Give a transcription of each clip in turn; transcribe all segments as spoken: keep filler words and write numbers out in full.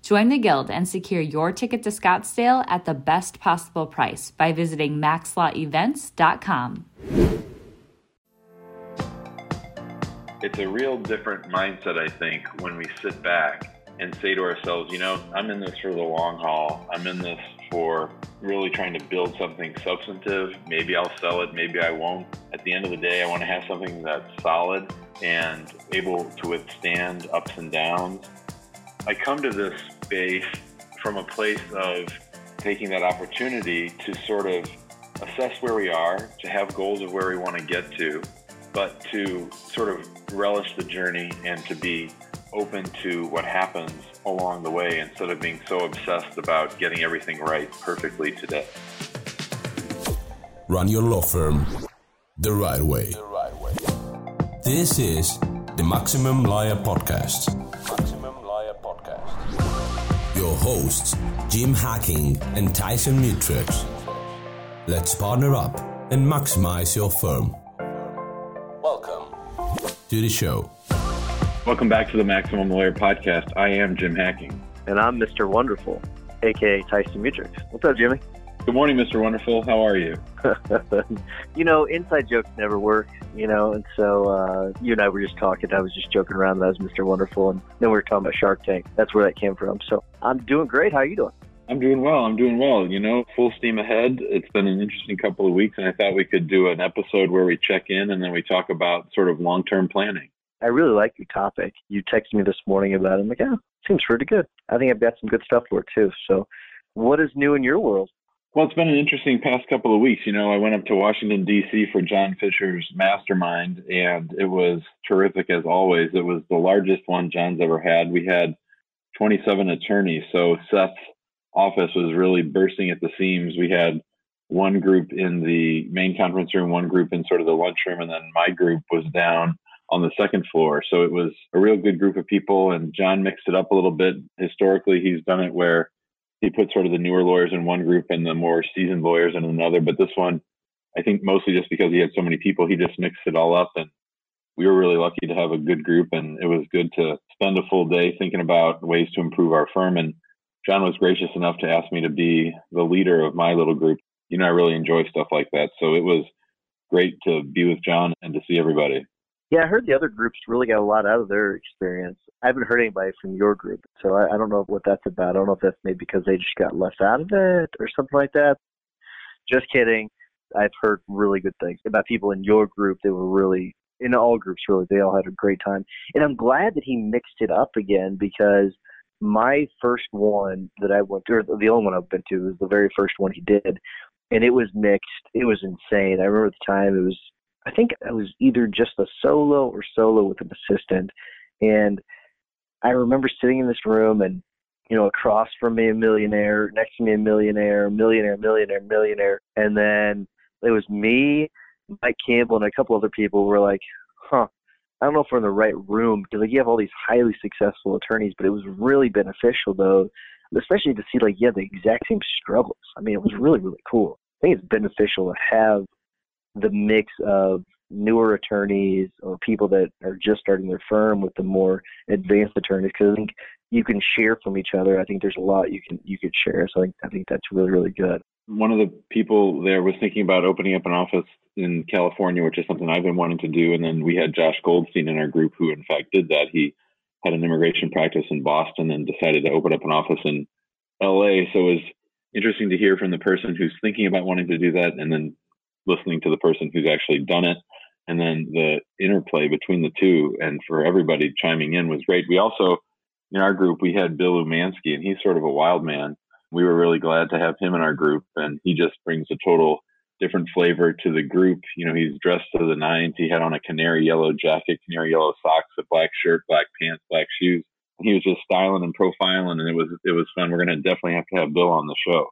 Join the Guild and secure your ticket to Scottsdale at the best possible price by visiting Max Law Events dot com. It's a real different mindset, I think, when we sit back and say to ourselves, you know, I'm in this for the long haul. I'm in this for really trying to build something substantive. Maybe I'll sell it, maybe I won't. At the end of the day, I want to have something that's solid and able to withstand ups and downs. I come to this space from a place of taking that opportunity to sort of assess where we are, to have goals of where we want to get to, but to sort of relish the journey and to be open to what happens along the way instead of being so obsessed about getting everything right perfectly today. Run your law firm the right way. The right way. This is the Maximum Lawyer Podcast. Maximum Lawyer Podcast. Your hosts, Jim Hacking and Tyson Mutrix. Let's partner up and maximize your firm. To the show. Welcome back to the Maximum Lawyer Podcast. I am Jim Hacking. And I'm Mister Wonderful, a k a. Tyson Mutrix. What's up, Jimmy? Good morning, Mister Wonderful. How are you? You know, inside jokes never work, you know, and so uh, you and I were just talking. I was just joking around that I was Mister Wonderful, and then we were talking about Shark Tank. That's where that came from. So I'm doing great. How are you doing? I'm doing well. I'm doing well. You know, full steam ahead. It's been an interesting couple of weeks, and I thought we could do an episode where we check in and then we talk about sort of long-term planning. I really like your topic. You texted me this morning about it. I'm like, yeah, seems pretty good. I think I've got some good stuff for it, too. So what is new in your world? Well, it's been an interesting past couple of weeks. You know, I went up to Washington, D C for John Fisher's mastermind, and it was terrific as always. It was the largest one John's ever had. We had twenty-seven attorneys, so Seth's office was really bursting at the seams. We had one group in the main conference room, one group in sort of the lunchroom, and then my group was down on the second floor. So it was a real good group of people, and John mixed it up a little bit. Historically, he's done it where he put sort of the newer lawyers in one group and the more seasoned lawyers in another. But this one, I think mostly just because he had so many people, he just mixed it all up. And we were really lucky to have a good group, and it was good to spend a full day thinking about ways to improve our firm. And John was gracious enough to ask me to be the leader of my little group. You know, I really enjoy stuff like that. So it was great to be with John and to see everybody. Yeah, I heard the other groups really got a lot out of their experience. I haven't heard anybody from your group, so I, I don't know what that's about. I don't know if that's maybe because they just got left out of it or something like that. Just kidding. I've heard really good things about people in your group that were really, in all groups really, they all had a great time. And I'm glad that he mixed it up again because my first one that I went to, or the only one I've been to, was the very first one he did, and it was mixed. It was insane. I remember at the time it was, I think it was either just a solo or solo with an assistant, and I remember sitting in this room and, you know, across from me a millionaire, next to me a millionaire, millionaire, millionaire, millionaire, and then it was me, Mike Campbell, and a couple other people were like, huh. I don't know if we're in the right room because like you have all these highly successful attorneys, but it was really beneficial though, especially to see like, yeah, the exact same struggles. I mean, it was really, really cool. I think it's beneficial to have the mix of newer attorneys or people that are just starting their firm with the more advanced attorneys because I think you can share from each other. I think there's a lot you can you could share. So I think, I think that's really, really good. One of the people there was thinking about opening up an office in California, which is something I've been wanting to do. And then we had Josh Goldstein in our group who, in fact, did that. He had an immigration practice in Boston and decided to open up an office in L A. So it was interesting to hear from the person who's thinking about wanting to do that and then listening to the person who's actually done it, and then the interplay between the two, and for everybody chiming in was great. We also, in our group, we had Bill Umansky, and he's sort of a wild man. We were really glad to have him in our group, and he just brings a total different flavor to the group. You know, he's dressed to the nines. He had on a canary yellow jacket, canary yellow socks, a black shirt, black pants, black shoes. He was just styling and profiling, and it was it was fun. We're going to definitely have to have Bill on the show.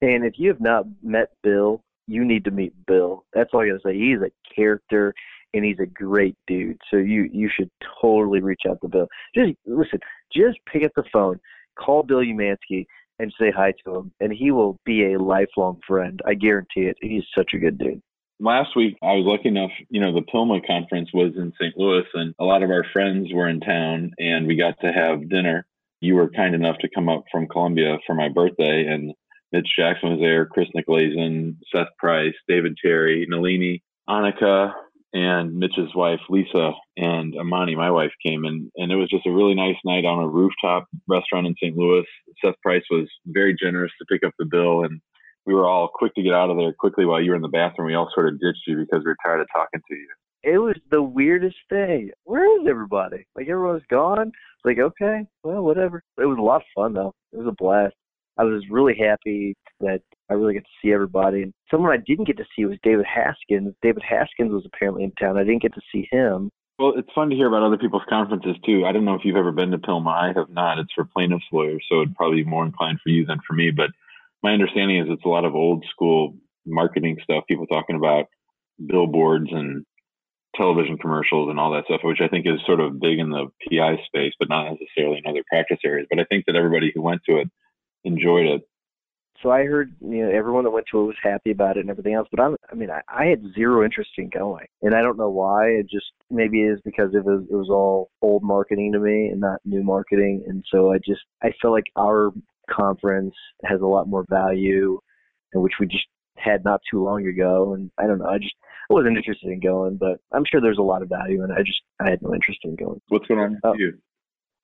And if you have not met Bill, you need to meet Bill. That's all I got to say. He's a character, and he's a great dude. So you you should totally reach out to Bill. Just listen. Just pick up the phone, call Bill Umansky, and say hi to him, and he will be a lifelong friend. I guarantee it. He's such a good dude. Last week, I was lucky enough, you know, the PILMA conference was in Saint Louis, and a lot of our friends were in town, and we got to have dinner. You were kind enough to come up from Columbia for my birthday, and Mitch Jackson was there, Chris Niklasen, Seth Price, David Terry, Nalini, Anika, and Mitch's wife, Lisa, and Amani, my wife, came in. And it was just a really nice night on a rooftop restaurant in Saint Louis. Seth Price was very generous to pick up the bill. And we were all quick to get out of there quickly while you were in the bathroom. We all sort of ditched you because we were tired of talking to you. It was the weirdest thing. Where is everybody? Like, everyone was gone. Like, okay, well, whatever. It was a lot of fun, though. It was a blast. I was really happy that I really got to see everybody. And someone I didn't get to see was David Haskins. David Haskins was apparently in town. I didn't get to see him. Well, it's fun to hear about other people's conferences, too. I don't know if you've ever been to PILMA. I have not. It's for plaintiffs' lawyers, so it'd probably be more inclined for you than for me. But my understanding is it's a lot of old-school marketing stuff, people talking about billboards and television commercials and all that stuff, which I think is sort of big in the P I space, but not necessarily in other practice areas. But I think that everybody who went to it enjoyed it. So I heard, you know, everyone that went to it was happy about it and everything else. But I'm, I mean, I, I had zero interest in going, and I don't know why. It just maybe is because it was it was all old marketing to me and not new marketing. And so I just I felt like our conference has a lot more value, and which we just had not too long ago. And I don't know, I just I wasn't interested in going, but I'm sure there's a lot of value, and I just I had no interest in going. What's going on with uh, you?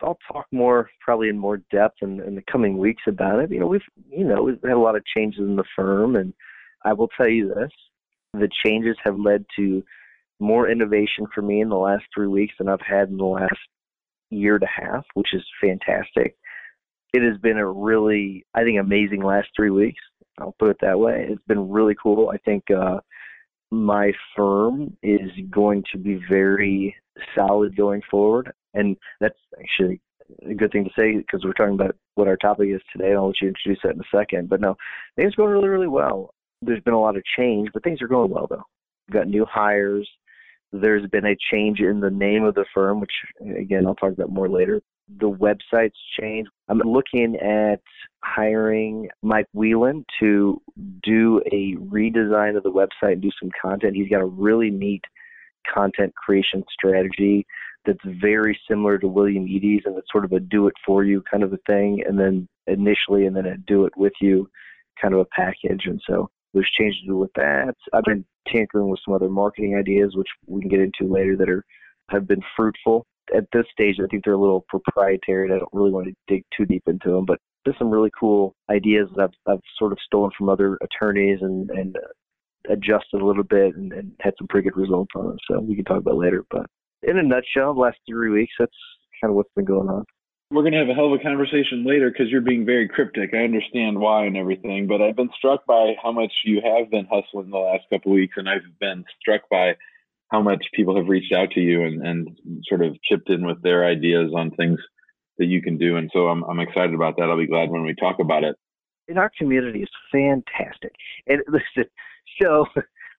I'll talk more, probably in more depth in, in the coming weeks about it. You know, we've, you know, we've had a lot of changes in the firm, and I will tell you this, the changes have led to more innovation for me in the last three weeks than I've had in the last year and a half, which is fantastic. It has been a really, I think, amazing last three weeks. I'll put it that way. It's been really cool. I think uh, my firm is going to be very solid going forward. And that's actually a good thing to say because we're talking about what our topic is today. I'll let you introduce that in a second. But no, things are going really, really well. There's been a lot of change, but things are going well, though. We've got new hires. There's been a change in the name of the firm, which, again, I'll talk about more later. The website's changed. I'm looking at hiring Mike Whelan to do a redesign of the website and do some content. He's got a really neat content creation strategy that's very similar to William Edies, and it's sort of a do-it-for-you kind of a thing, and then initially, and then a do-it-with-you kind of a package. And so there's changes with that. I've been tinkering with some other marketing ideas, which we can get into later, that are have been fruitful. At this stage, I think they're a little proprietary, and I don't really want to dig too deep into them, but there's some really cool ideas that I've, I've sort of stolen from other attorneys and, and uh, adjusted a little bit and, and had some pretty good results on it, so we can talk about it later. But in a nutshell, the last three weeks, that's kind of what's been going on. We're going to have a hell of a conversation later because you're being very cryptic. I understand why and everything, but I've been struck by how much you have been hustling the last couple of weeks, and I've been struck by how much people have reached out to you and, and sort of chipped in with their ideas on things that you can do. And so I'm, I'm excited about that. I'll be glad when we talk about it. And our community is fantastic. And listen, so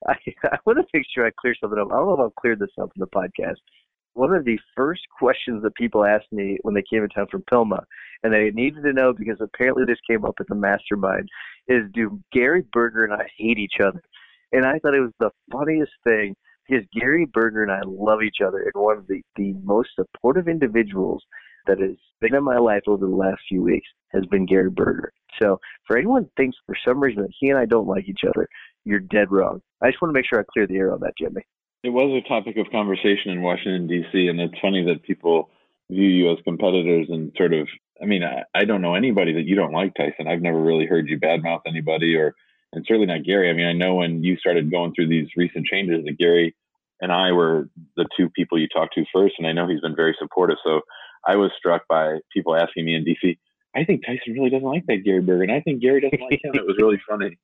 I, I want to make sure I clear something up. I don't know if I've cleared this up in the podcast. One of the first questions that people asked me when they came in town from PILMA, and they needed to know because apparently this came up at the mastermind, is do Gary Berger and I hate each other? And I thought it was the funniest thing because Gary Berger and I love each other, and one of the, the most supportive individuals that has been in my life over the last few weeks has been Gary Berger. So for anyone who thinks for some reason that he and I don't like each other, you're dead wrong. I just want to make sure I clear the air on that, Jimmy. It was a topic of conversation in Washington, D C, and it's funny that people view you as competitors and sort of, I mean, I, I don't know anybody that you don't like, Tyson. I've never really heard you badmouth anybody or and certainly not Gary. I mean, I know when you started going through these recent changes that Gary and I were the two people you talked to first, and I know he's been very supportive. So I was struck by people asking me in D C, I think Tyson really doesn't like that Gary Berger, and I think Gary doesn't like him. It was really funny.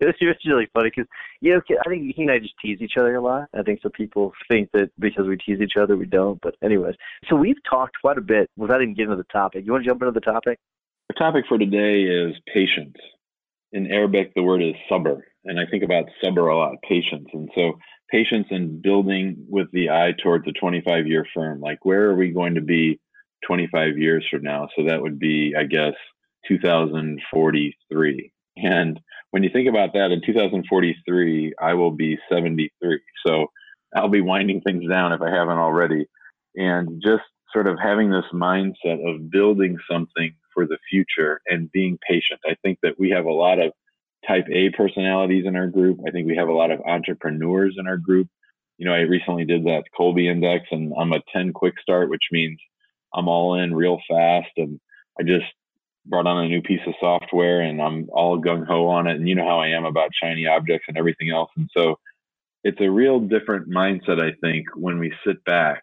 It was really funny because, you know, I think he and I just tease each other a lot. I think so people think that because we tease each other, we don't. But anyways, so we've talked quite a bit without even getting to the topic. You want to jump into the topic? The topic for today is patience. In Arabic, the word is sabr. And I think about sabr a lot, patience. And so patience and building with the eye towards a twenty-five-year firm. Like, where are we going to be twenty-five years from now? So that would be, I guess, two thousand forty-three. And when you think about that, in two thousand forty-three, I will be seventy-three. So I'll be winding things down if I haven't already. And just sort of having this mindset of building something for the future and being patient. I think that we have a lot of type A personalities in our group. I think we have a lot of entrepreneurs in our group. You know, I recently did that Kolbe index, and I'm a ten quick start, which means I'm all in real fast. And I just brought on a new piece of software and I'm all gung-ho on it. And you know how I am about shiny objects and everything else. And so it's a real different mindset, I think, when we sit back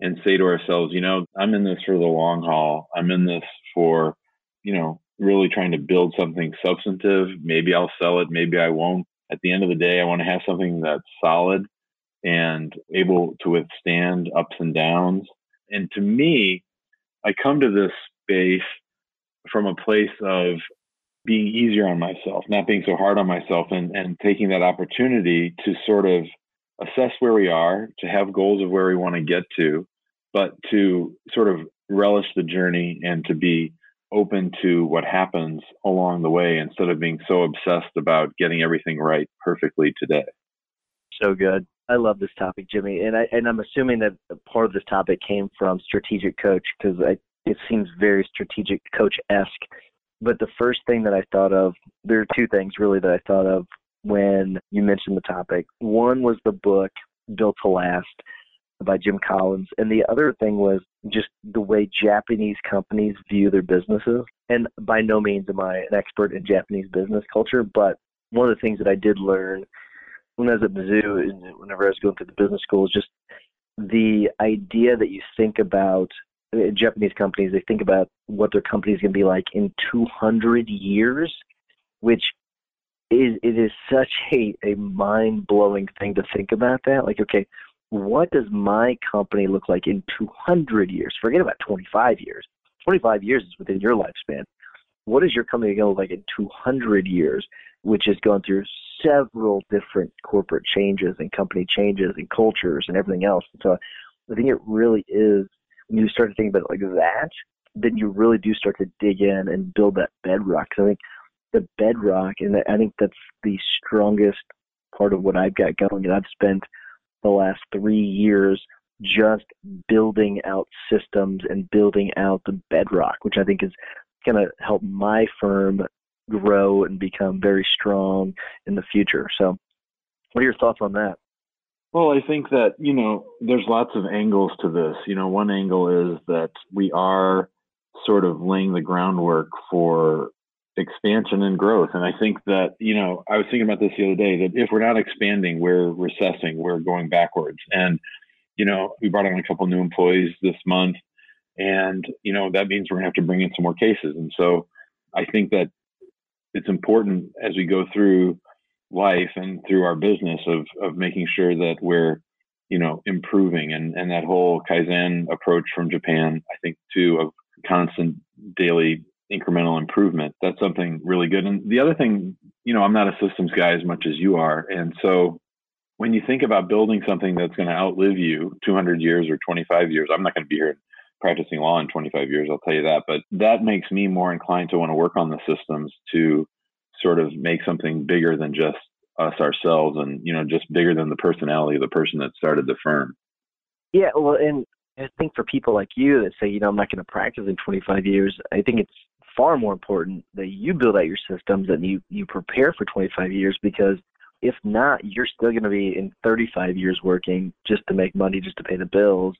and say to ourselves, you know, I'm in this for the long haul. I'm in this for, you know, really trying to build something substantive. Maybe I'll sell it. Maybe I won't. At the end of the day, I want to have something that's solid and able to withstand ups and downs. And to me, I come to this space from a place of being easier on myself, not being so hard on myself, and, and taking that opportunity to sort of assess where we are, to have goals of where we want to get to, but to sort of relish the journey and to be open to what happens along the way instead of being so obsessed about getting everything right perfectly today. So good. I love this topic, Jimmy. And, I, and I'm assuming that part of this topic came from Strategic Coach, because I it seems very strategic coach-esque. But the first thing that I thought of, there are two things really that I thought of when you mentioned the topic. One was the book Built to Last by Jim Collins. And the other thing was just the way Japanese companies view their businesses. And by no means am I an expert in Japanese business culture, but one of the things that I did learn when I was at Mizzou and whenever I was going through the business school is just the idea that you think about Japanese companies, they think about what their company is going to be like in two hundred years, which is it is such a, a mind-blowing thing to think about that. Like, okay, what does my company look like in two hundred years? Forget about twenty-five years. twenty-five years is within your lifespan. What is your company going to look like in two hundred years, which has gone through several different corporate changes and company changes and cultures and everything else? So I think it really is, when you start to think about it like that, then you really do start to dig in and build that bedrock. So I think the bedrock, and I think that's the strongest part of what I've got going. And I've spent the last three years just building out systems and building out the bedrock, which I think is going to help my firm grow and become very strong in the future. So what are your thoughts on that? Well, I think that, you know, there's lots of angles to this. You know, one angle is that we are sort of laying the groundwork for expansion and growth. And I think that, you know, I was thinking about this the other day, that if we're not expanding, we're recessing, we're going backwards. And, you know, we brought on a couple new employees this month, and, you know, that means we're going to have to bring in some more cases. And so I think that it's important as we go through life and through our business of of making sure that we're, you know, improving, and and that whole Kaizen approach from Japan, I think too, of constant daily incremental improvement. That's something really good. And the other thing, you know, I'm not a systems guy as much as you are. And so when you think about building something that's going to outlive you two hundred years or twenty-five years, I'm not going to be here practicing law in twenty-five years, I'll tell you that, but that makes me more inclined to want to work on the systems to sort of make something bigger than just us ourselves, and, you know, just bigger than the personality of the person that started the firm. Yeah. Well, and I think for people like you that say, you know, I'm not going to practice in twenty-five years, I think it's far more important that you build out your systems and you, you prepare for twenty-five years, because if not, you're still going to be in thirty-five years working just to make money, just to pay the bills.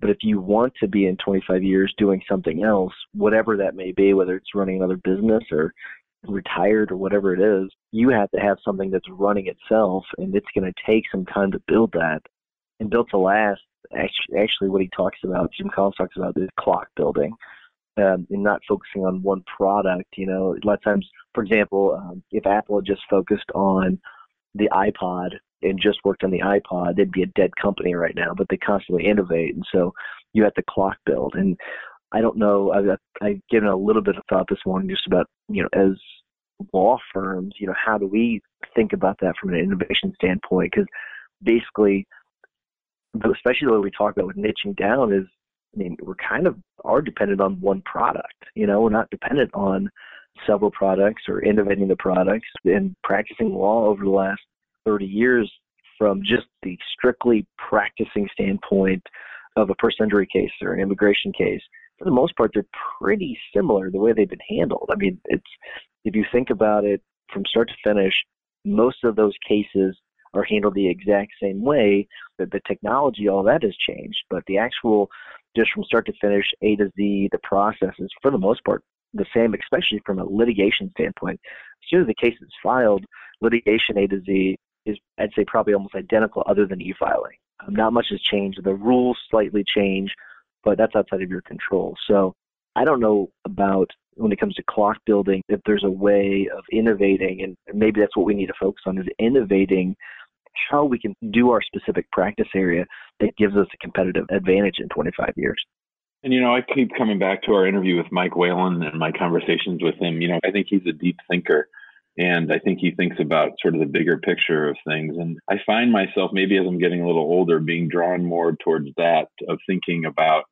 But if you want to be in twenty-five years doing something else, whatever that may be, whether it's running another business or retired or whatever it is, you have to have something that's running itself, and it's going to take some time to build that. And Built to Last, actually, actually what he talks about, Jim Collins talks about, is clock building. Um, and not focusing on one product. You know, a lot of times, for example, um, if Apple had just focused on the iPod and just worked on the iPod, they'd be a dead company right now, but they constantly innovate. And so you have to clock build. And I don't know, I've, I've given a little bit of thought this morning just about, you know, as law firms, you know, how do we think about that from an innovation standpoint? Because basically, especially what we talk about with niching down is, I mean, we're kind of are dependent on one product. You know, we're not dependent on several products or innovating the products. And practicing law over the last thirty years, from just the strictly practicing standpoint of a personal injury case or an immigration case, for the most part, they're pretty similar the way they've been handled. I mean, it's if you think about it from start to finish, most of those cases are handled the exact same way. That the technology, all that has changed, but the actual, just from start to finish, A to Z, the process is for the most part the same, especially from a litigation standpoint. As soon as the case is filed, litigation A to Z is, I'd say, probably almost identical, other than e-filing. Not much has changed. The rules slightly change, but that's outside of your control. So I don't know about when it comes to clock building, if there's a way of innovating, and maybe that's what we need to focus on, is innovating how we can do our specific practice area that gives us a competitive advantage in twenty-five years. And, you know, I keep coming back to our interview with Mike Whelan and my conversations with him. You know, I think he's a deep thinker, and I think he thinks about sort of the bigger picture of things. And I find myself, maybe as I'm getting a little older, being drawn more towards that, of thinking about,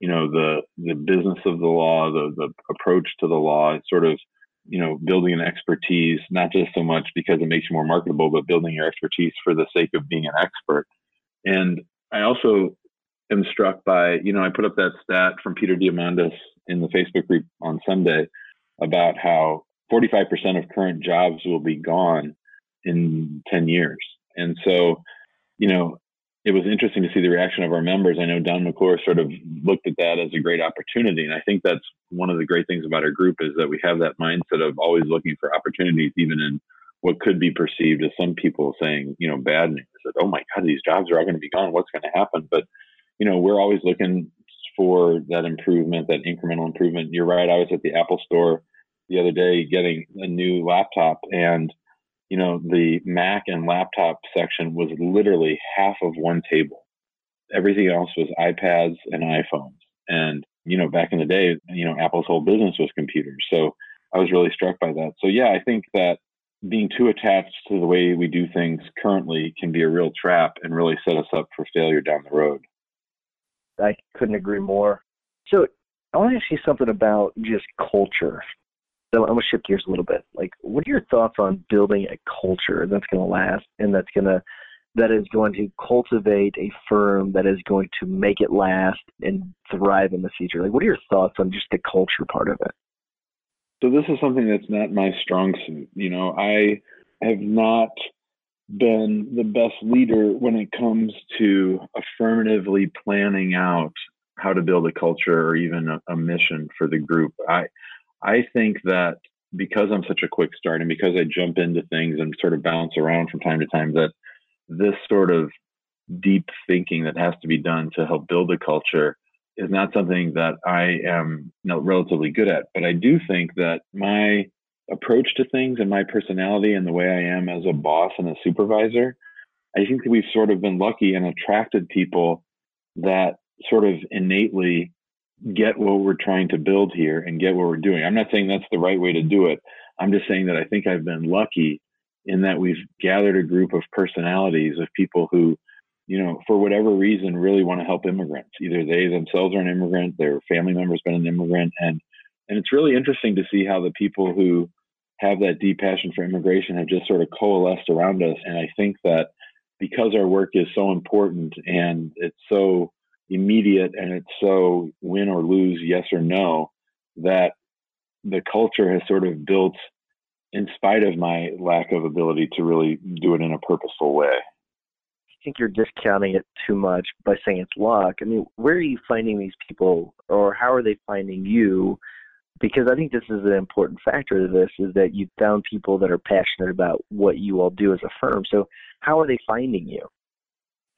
you know, the the business of the law, the, the approach to the law, sort of, you know, building an expertise, not just so much because it makes you more marketable, but building your expertise for the sake of being an expert. And I also am struck by, you know, I put up that stat from Peter Diamandis in the Facebook group on Sunday about how forty-five percent of current jobs will be gone in ten years. And so, you know, it was interesting to see the reaction of our members. I know Don McClure sort of looked at that as a great opportunity. And I think that's one of the great things about our group, is that we have that mindset of always looking for opportunities, even in what could be perceived as some people saying, you know, bad news, that, oh my God, these jobs are all going to be gone. What's going to happen? But, you know, we're always looking for that improvement, that incremental improvement. You're right. I was at the Apple store the other day getting a new laptop, and you know, the Mac and laptop section was literally half of one table. Everything else was iPads and iPhones. And, you know, back in the day, you know, Apple's whole business was computers. So I was really struck by that. So, yeah, I think that being too attached to the way we do things currently can be a real trap and really set us up for failure down the road. I couldn't agree more. So I want to ask you something about just culture. So I'm going to shift gears a little bit. Like, what are your thoughts on building a culture that's going to last, and that's going to, that is going to cultivate a firm that is going to make it last and thrive in the future? Like, what are your thoughts on just the culture part of it? So this is something that's not my strong suit. You know, I have not been the best leader when it comes to affirmatively planning out how to build a culture or even a, a mission for the group. I I think that because I'm such a quick start, and because I jump into things and sort of bounce around from time to time, that this sort of deep thinking that has to be done to help build a culture is not something that I am not relatively good at. But I do think that my approach to things and my personality and the way I am as a boss and a supervisor, I think that we've sort of been lucky and attracted people that sort of innately get what we're trying to build here and get what we're doing. I'm not saying that's the right way to do it. I'm just saying that I think I've been lucky in that we've gathered a group of personalities of people who, you know, for whatever reason, really want to help immigrants. Either they themselves are an immigrant, their family member's been an immigrant. And, and it's really interesting to see how the people who have that deep passion for immigration have just sort of coalesced around us. And I think that because our work is so important and it's so immediate and it's so win or lose, yes or no, that the culture has sort of built in spite of my lack of ability to really do it in a purposeful way. I think you're discounting it too much by saying it's luck. I mean, where are you finding these people, or how are they finding you? because I think this is an important factor to this, is that you found people that are passionate about what you all do as a firm. So how are they finding you?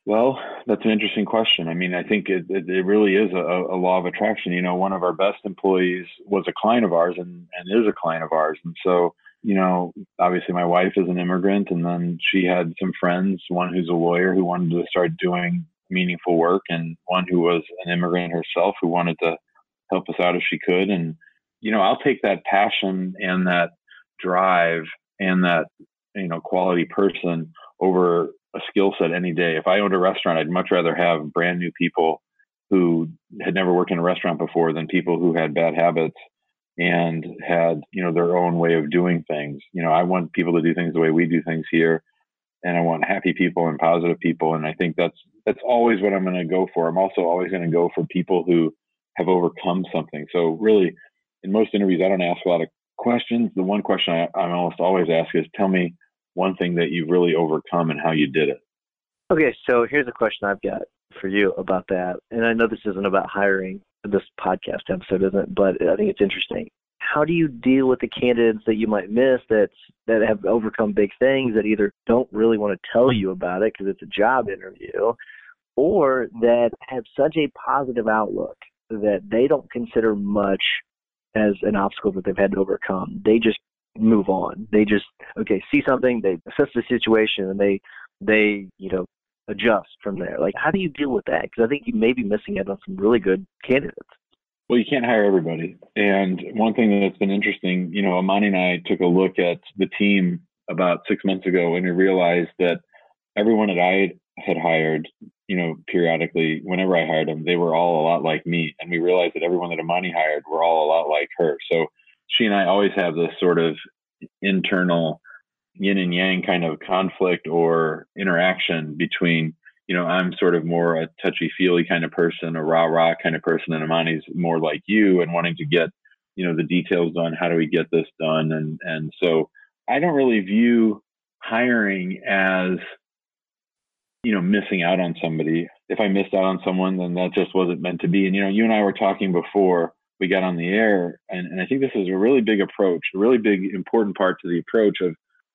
Well, that's an interesting question. I mean, I think it, it, it really is a, a law of attraction. You know, one of our best employees was a client of ours and, and is a client of ours. And so, you know, obviously my wife is an immigrant, and then she had some friends, one who's a lawyer who wanted to start doing meaningful work, and one who was an immigrant herself who wanted to help us out if she could. And, you know, I'll take that passion and that drive and that, you know, quality person over a skill set any day. If I owned a restaurant, I'd much rather have brand new people who had never worked in a restaurant before than people who had bad habits and had, you know, their own way of doing things. You know, I want people to do things the way we do things here, and I want happy people and positive people. And I think that's, that's always what I'm going to go for. I'm also always going to go for people who have overcome something. So really, in most interviews, I don't ask a lot of questions. The one question I, I almost always ask is, tell me one thing that you've really overcome and how you did it. Okay, so here's a question I've got for you about that. And I know this isn't about hiring, this podcast episode isn't, but I think it's interesting. How do you deal with the candidates that you might miss that's, that have overcome big things, that either don't really want to tell you about it because it's a job interview, or that have such a positive outlook that they don't consider much as an obstacle that they've had to overcome? They just move on. They just, okay, see something, they assess the situation, and they, they, you know, adjust from there. Like, how do you deal with that? Because I think you may be missing out on some really good candidates. Well, you can't hire everybody. And one thing that's been interesting, you know, Amani and I took a look at the team about six months ago, and we realized that everyone that I had hired, you know, periodically, whenever I hired them, they were all a lot like me. And we realized that everyone that Amani hired were all a lot like her. So she and I always have this sort of internal yin and yang kind of conflict or interaction between, you know, I'm sort of more a touchy-feely kind of person, a rah-rah kind of person, and Amani's more like you and wanting to get, you know, the details done. How do we get this done? And and so I don't really view hiring as, you know, missing out on somebody. If I missed out on someone, then that just wasn't meant to be. And, you know, you and I were talking before we got on the air, and, and I think this is a really big approach, a really big important part to the approach of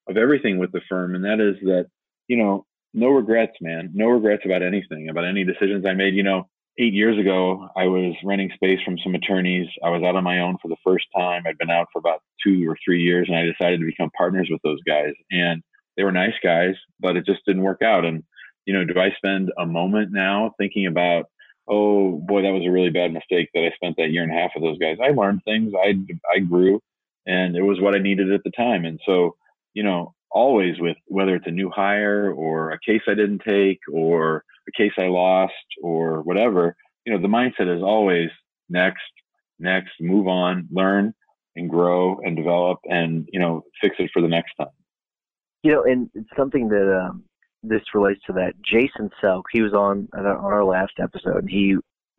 of everything with the firm, and that is that, you know, no regrets, man, no regrets about anything, about any decisions I made. You know, eight years ago, I was renting space from some attorneys. I was out on my own for the first time. I'd been out for about two or three years, and I decided to become partners with those guys, and they were nice guys, but it just didn't work out. And, you know, do I spend a moment now thinking about, oh boy, that was a really bad mistake that I spent that year and a half with those guys? I learned things, I, I grew, and it was what I needed at the time. And so, you know, always with, whether it's a new hire or a case I didn't take or a case I lost or whatever, you know, the mindset is always next, next, move on, learn and grow and develop and, you know, fix it for the next time. You know, and it's something that, um, this relates to that. Jason Selk, he was on, on our last episode, and he,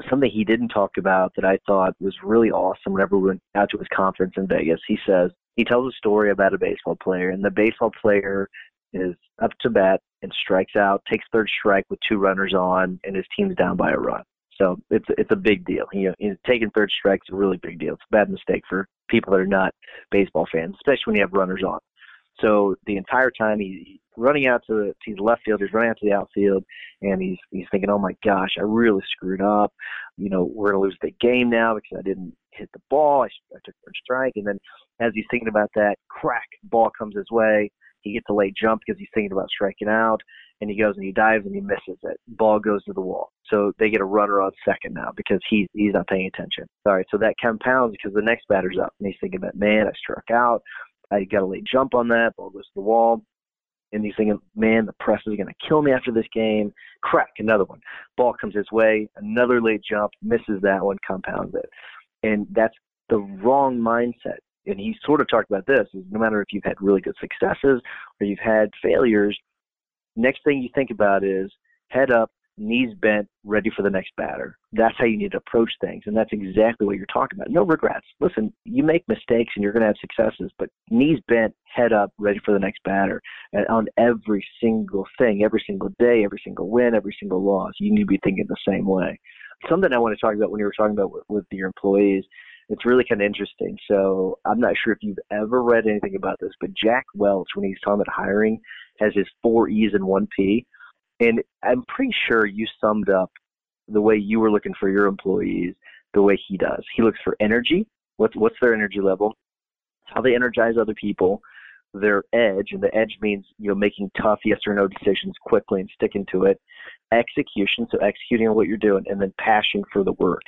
something he didn't talk about that I thought was really awesome whenever we went out to his conference in Vegas. He says, he tells a story about a baseball player, and the baseball player is up to bat and strikes out, takes third strike with two runners on, and his team's down by a run. So it's, it's a big deal. You know, he's taking third strike's a really big deal. It's a bad mistake for people that are not baseball fans, especially when you have runners on. So the entire time he's running out to the, he's left field, he's running out to the outfield, and he's he's thinking, oh my gosh, I really screwed up. You know, we're going to lose the game now because I didn't hit the ball. I, I took a strike. And then as he's thinking about that, crack, ball comes his way. He gets a late jump because he's thinking about striking out, and he goes and he dives and he misses it. Ball goes to the wall. So they get a runner on second now because he, he's not paying attention. All right, so that compounds because the next batter's up, and he's thinking that, man, I struck out. I got a late jump on that, ball goes to the wall, and he's thinking, man, the press is going to kill me after this game. Crack, another one. Ball comes his way, another late jump, misses that one, compounds it. And that's the wrong mindset. And he sort of talked about this, is no matter if you've had really good successes or you've had failures, next thing you think about is head up, knees bent, ready for the next batter. That's how you need to approach things, and that's exactly what you're talking about. No regrets. Listen, you make mistakes and you're going to have successes, but knees bent, head up, ready for the next batter, and on every single thing, every single day, every single win, every single loss. You need to be thinking the same way. Something I want to talk about when you were talking about with, with your employees It's really kind of interesting. So I'm not sure if you've ever read anything about this, but Jack Welch, when he's talking about hiring, has his four E's and one P. And I'm pretty sure you summed up the way you were looking for your employees the way he does. He looks for energy. What's, what's their energy level? How they energize other people, their edge, and the edge means, you know, making tough yes or no decisions quickly and sticking to it. Execution, so executing on what you're doing, and then passion for the work,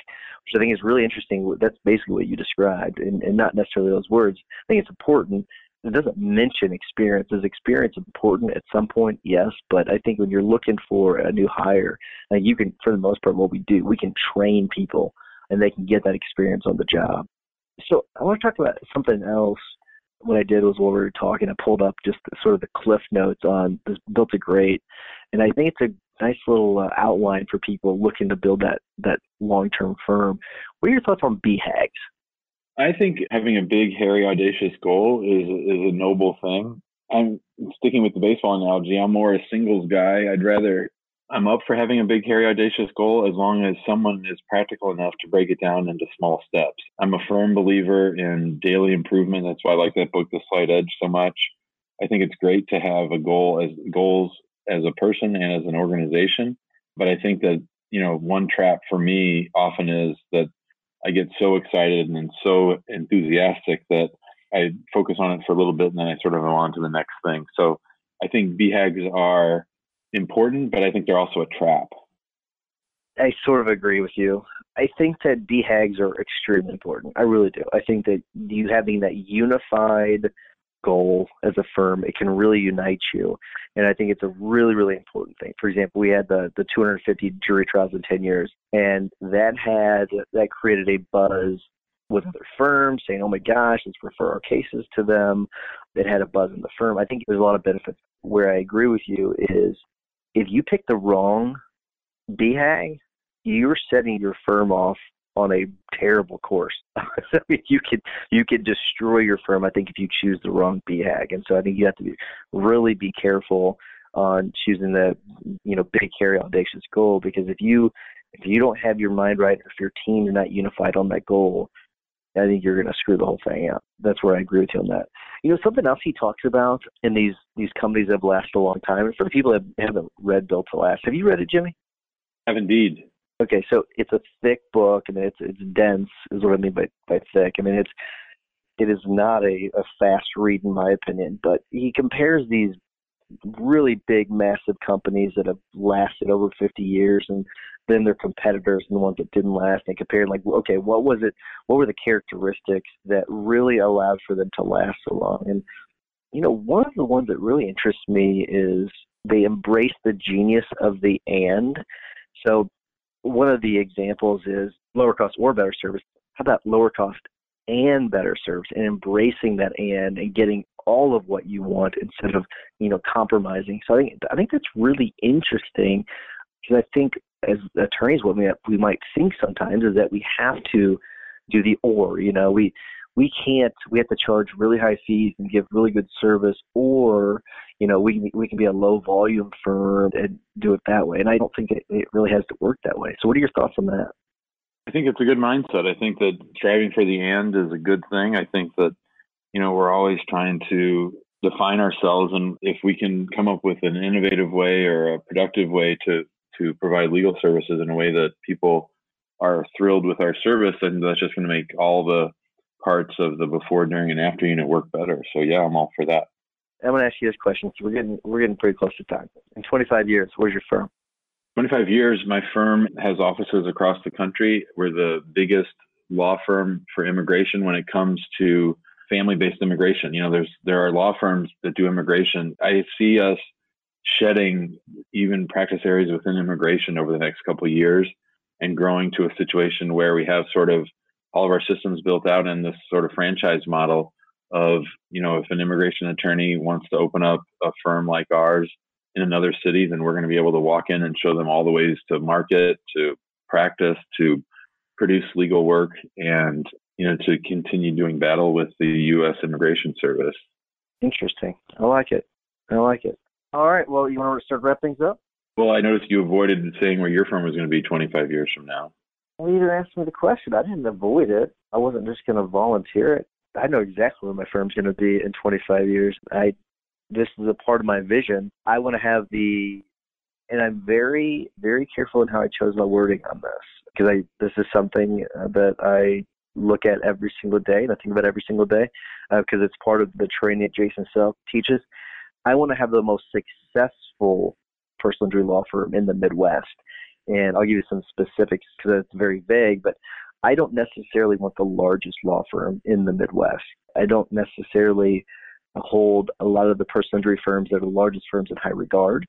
which I think is really interesting. That's basically what you described, and, and not necessarily those words. I think it's important. It doesn't mention experience. Is experience important at some point? Yes, but I think when you're looking for a new hire, like you can, for the most part, what we do, we can train people, and they can get that experience on the job. So I want to talk about something else. What I did was while we were talking, I pulled up just the, sort of the cliff notes on this Built to Great. And I think it's a nice little uh, outline for people looking to build that, that long-term firm. What are your thoughts on B HAGs? I think having a big, hairy, audacious goal is, is a noble thing. I'm sticking with the baseball analogy. I'm more a singles guy. I'd rather, I'm up for having a big, hairy, audacious goal as long as someone is practical enough to break it down into small steps. I'm a firm believer in daily improvement. That's why I like that book, The Slight Edge, so much. I think it's great to have a goal as goals as a person and as an organization. But I think that, you know, one trap for me often is that I get so excited and so enthusiastic that I focus on it for a little bit and then I sort of go on to the next thing. So I think B HAGs are important, but I think they're also a trap. I sort of agree with you. I think that B HAGs are extremely important. I really do. I think that you having that unified goal as a firm, it can really unite you. And I think it's a really, really important thing. For example, we had the, the two hundred fifty jury trials in ten years, and that had, that created a buzz with other firms saying, oh my gosh, let's refer our cases to them. It had a buzz in the firm. I think there's a lot of benefits. Where I agree with you is if you pick the wrong B HAG, you're setting your firm off on a terrible course. I mean, you could you could destroy your firm, I think, if you choose the wrong B HAG. And so I think you have to be, really be careful on choosing the, you know, big, hairy, audacious goal, because if you if you don't have your mind right, or if your team is not unified on that goal, I think you're going to screw the whole thing up. That's where I agree with you on that. You know, something else he talks about in these these companies that have lasted a long time, and for the people that haven't read Built to Last, have you read it, Jimmy? I have indeed. Okay, so it's a thick book, and it's it's dense is what I mean by, by thick. I mean, it's it is not a, a fast read in my opinion, but he compares these really big, massive companies that have lasted over fifty years and then their competitors and the ones that didn't last. They compared, like, okay, what was it? What were the characteristics that really allowed for them to last so long? And, you know, one of the ones that really interests me is they embrace the genius of the and. So one of the examples is lower cost or better service. How about lower cost and better service, and embracing that and and getting all of what you want instead of, you know, compromising. So I think I think that's really interesting, because I think as attorneys, what we, we might think sometimes is that we have to do the or, you know, we we can't, we have to charge really high fees and give really good service, or, you know, we we can be a low volume firm and do it that way. And I don't think it, it really has to work that way. So what are your thoughts on that? I think it's a good mindset. I think that striving for the and is a good thing. I think that, you know, we're always trying to define ourselves, and if we can come up with an innovative way or a productive way to to provide legal services in a way that people are thrilled with our service, then that's just going to make all the parts of the before, during, and after unit work better. So yeah, I'm all for that. I'm going to ask you this question. So we're getting we're getting pretty close to time. In twenty-five years, where's your firm? twenty-five years, my firm has offices across the country. We're the biggest law firm for immigration when it comes to family-based immigration. You know, there's there are law firms that do immigration. I see us shedding even practice areas within immigration over the next couple of years and growing to a situation where we have sort of all of our systems built out in this sort of franchise model of, you know, if an immigration attorney wants to open up a firm like ours in another city, then we're going to be able to walk in and show them all the ways to market, to practice, to produce legal work, and, you know, to continue doing battle with the U S Immigration Service. Interesting. I like it. I like it. All right. Well, you want to start wrap things up? Well, I noticed you avoided saying where your firm was going to be twenty-five years from now. leader asked me the question. I didn't avoid it. I wasn't just going to volunteer it. I know exactly where my firm's going to be in twenty-five years. I, this is a part of my vision. I want to have the, and I'm very, very careful in how I chose my wording on this, because I, this is something that I look at every single day, and I think about every single day, because uh, it's part of the training that Jason Self teaches. I want to have the most successful personal injury law firm in the Midwest. And I'll give you some specifics because it's very vague, but I don't necessarily want the largest law firm in the Midwest. I don't necessarily hold a lot of the personal injury firms that are the largest firms in high regard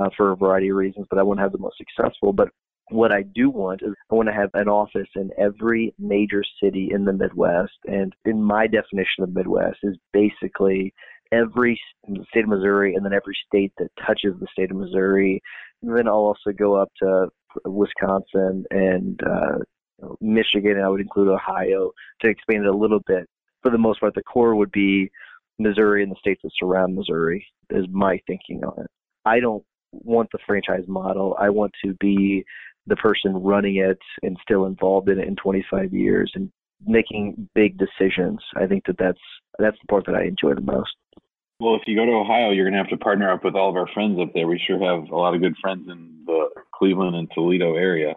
uh, for a variety of reasons, but I want to have the most successful. But what I do want is I want to have an office in every major city in the Midwest. And in my definition of Midwest is basically every state of Missouri, and then every state that touches the state of Missouri. And then I'll also go up to Wisconsin and uh, Michigan, and I would include Ohio to expand it a little bit. For the most part, the core would be Missouri and the states that surround Missouri is my thinking on it. I don't want the franchise model. I want to be the person running it and still involved in it in twenty-five years and making big decisions. I think that that's, that's the part that I enjoy the most. Well, if you go to Ohio, you're going to have to partner up with all of our friends up there. We sure have a lot of good friends in the Cleveland and Toledo area.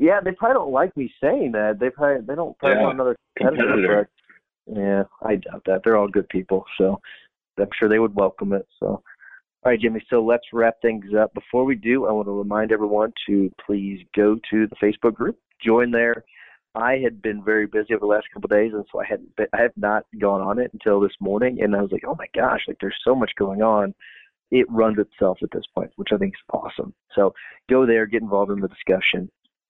Yeah, they probably don't like me saying that. They probably they don't probably yeah, want another competitor. competitor. Yeah, I doubt that. They're all good people, so I'm sure they would welcome it. So, all right, Jimmy, so let's wrap things up. Before we do, I want to remind everyone to please go to the Facebook group, join there. I had been very busy over the last couple of days, and so I hadn't been, I have not gone on it until this morning. And I was like, oh my gosh, like there's so much going on. It runs itself at this point, which I think is awesome. So go there, get involved in the discussion.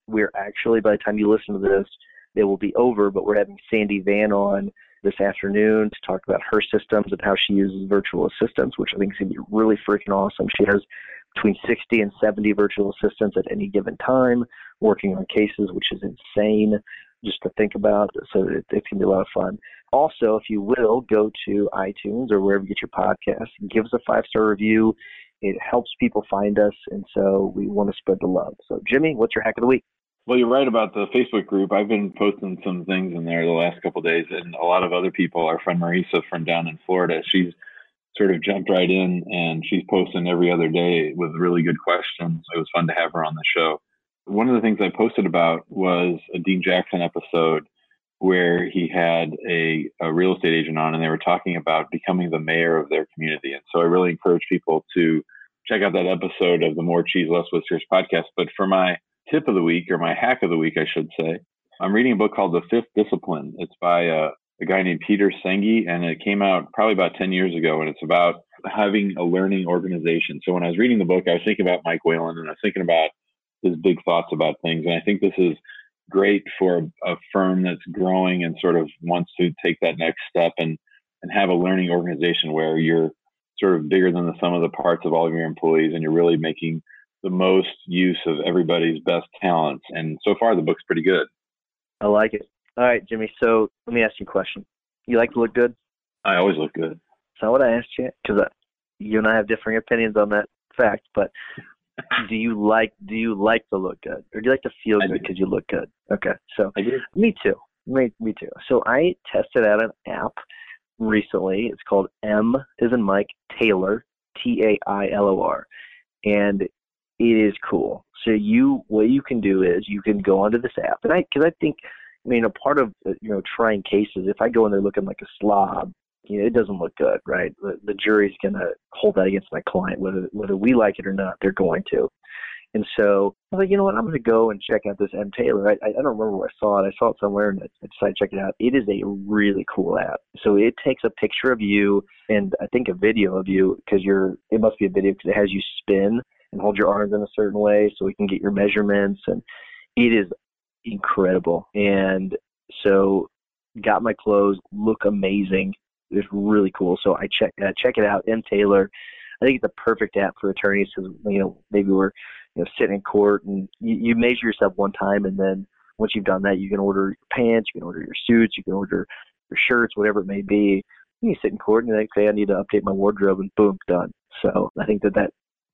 We're actually, by the time you listen to this, it will be over, but we're having Sandy Van on this afternoon to talk about her systems and how she uses virtual assistants, which I think is going to be really freaking awesome. She has between sixty and seventy virtual assistants at any given time working on cases, which is insane just to think about. So it, it can be a lot of fun. Also, if you will, go to iTunes or wherever you get your podcast and give us a five-star review. It helps people find us, and so we want to spread the love. So, Jimmy, what's your hack of the week? Well, you're right about the Facebook group. I've been posting some things in there the last couple of days, and a lot of other people, our friend Marisa from down in Florida, she's sort of jumped right in, and she's posting every other day with really good questions. It was fun to have her on the show. One of the things I posted about was a Dean Jackson episode where he had a, a real estate agent on, and they were talking about becoming the mayor of their community. And so I really encourage people to check out that episode of the More Cheese, Less Whiskers podcast. But for my tip of the week, or my hack of the week, I should say, I'm reading a book called The Fifth Discipline. It's by a uh, a guy named Peter Senge, and it came out probably about ten years ago, and it's about having a learning organization. So when I was reading the book, I was thinking about Mike Whelan, and I was thinking about his big thoughts about things. And I think this is great for a firm that's growing and sort of wants to take that next step and, and have a learning organization where you're sort of bigger than the sum of the parts of all of your employees, and you're really making the most use of everybody's best talents. And so far, the book's pretty good. I like it. All right, Jimmy, so let me ask you a question. You like to look good? I always look good. It's not what I asked you, because you and I have differing opinions on that fact, but do you like do you like to look good? Or do you like to feel I good because you look good? Okay, so I do. me too. Me, me too. So I tested out an app recently. It's called M, as in Mike, Tailor, T A I L O R, and it is cool. So you what you can do is you can go onto this app, and I because I think – I mean, a part of, you know, trying cases, if I go in there looking like a slob, you know, it doesn't look good, right? The, the jury's going to hold that against my client, whether whether we like it or not, they're going to. And so I was like, you know what, I'm going to go and check out this MTailor. I, I don't remember where I saw it. I saw it somewhere, and I decided to check it out. It is a really cool app. So it takes a picture of you and I think a video of you, because you're, it must be a video because it has you spin and hold your arms in a certain way so we can get your measurements. And it is incredible. And so got my clothes, look amazing. It's really cool. So I check uh, check it out, MTailor. I think it's a perfect app for attorneys because, you know, maybe we're you know sitting in court and you, you measure yourself one time, and then once you've done that, you can order your pants, you can order your suits, you can order your shirts, whatever it may be. You sit in court and you say, I need to update my wardrobe, and boom, done. So I think that that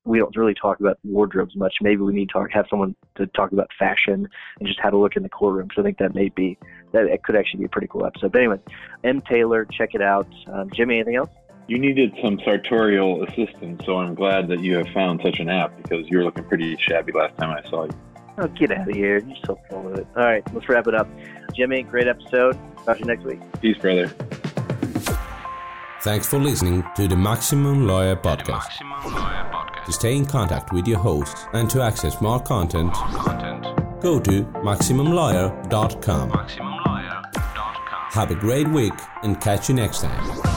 we don't really talk about wardrobes much. Maybe we need to talk, have someone to talk about fashion and just how to look in the courtroom. So I think that may be, that it could actually be a pretty cool episode. But anyway, MTailor, check it out. Um, Jimmy, anything else? You needed some sartorial assistance, so I'm glad that you have found such an app, because you were looking pretty shabby last time I saw you. Oh, get out of here. You're so full of it. All right, let's wrap it up. Jimmy, great episode. Talk to you next week. Peace, brother. Thanks for listening to the Maximum Lawyer Podcast. The Maximum Lawyer Podcast. To stay in contact with your host and to access more content, more content. go to maximum lawyer dot com. maximum lawyer dot com. Have a great week and catch you next time.